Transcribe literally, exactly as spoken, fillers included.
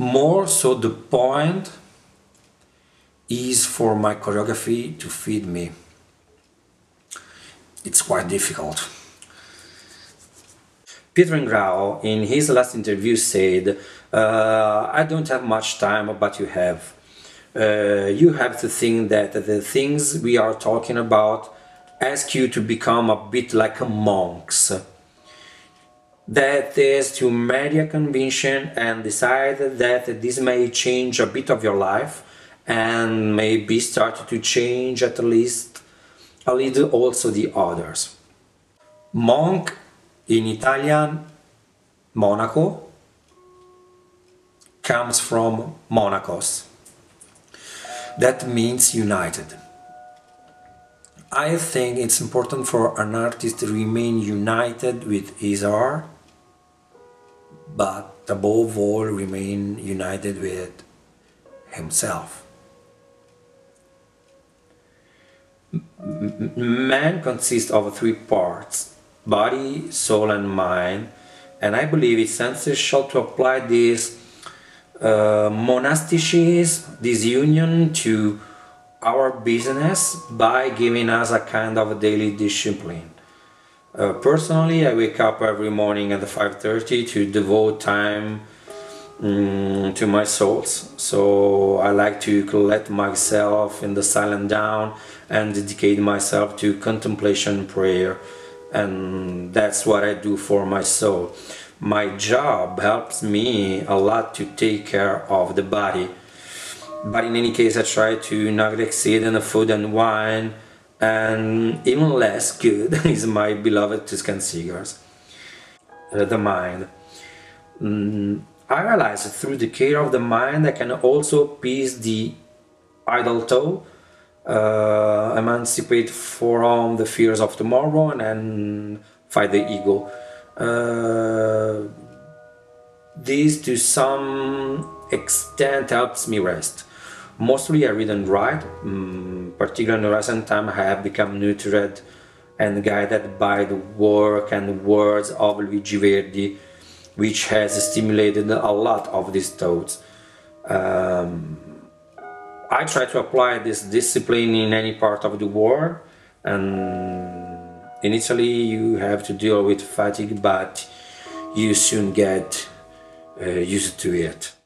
more so the point is for my choreography to feed me. It's quite difficult. Peter Engrau, in his last interview, said, uh, I don't have much time, but you have. Uh, you have to think that the things we are talking about ask you to become a bit like monks. That is to media convention and decide that this may change a bit of your life and maybe start to change at least a little also the others. Monk in Italian, Monaco, comes from Monacos. That means united. I think it's important for an artist to remain united with his art, but above all remain united with himself. Man consists of three parts, body, soul and mind, and I believe it's essential to apply this uh, monasticism, this union to our business by giving us a kind of daily discipline. Uh, personally, I wake up every morning at five thirty to devote time um, to my souls. So I like to let myself in the silent down and dedicate myself to contemplation, prayer, and that's what I do for my soul. My job helps me a lot to take care of the body. But in any case, I try to not exceed in the food and wine, and even less good is my beloved Tuscan cigars. The mind. Mm, I realized through the care of the mind, I can also appease the idle toe, uh, emancipate from the fears of tomorrow, and, and fight the ego. Uh, this, to some extent, helps me rest. Mostly I read and write, um, particularly in recent time I have become nurtured and guided by the work and words of Luigi Verdi, which has stimulated a lot of these thoughts. Um, I try to apply this discipline in any part of the world, and initially you have to deal with fatigue, but you soon get uh, used to it.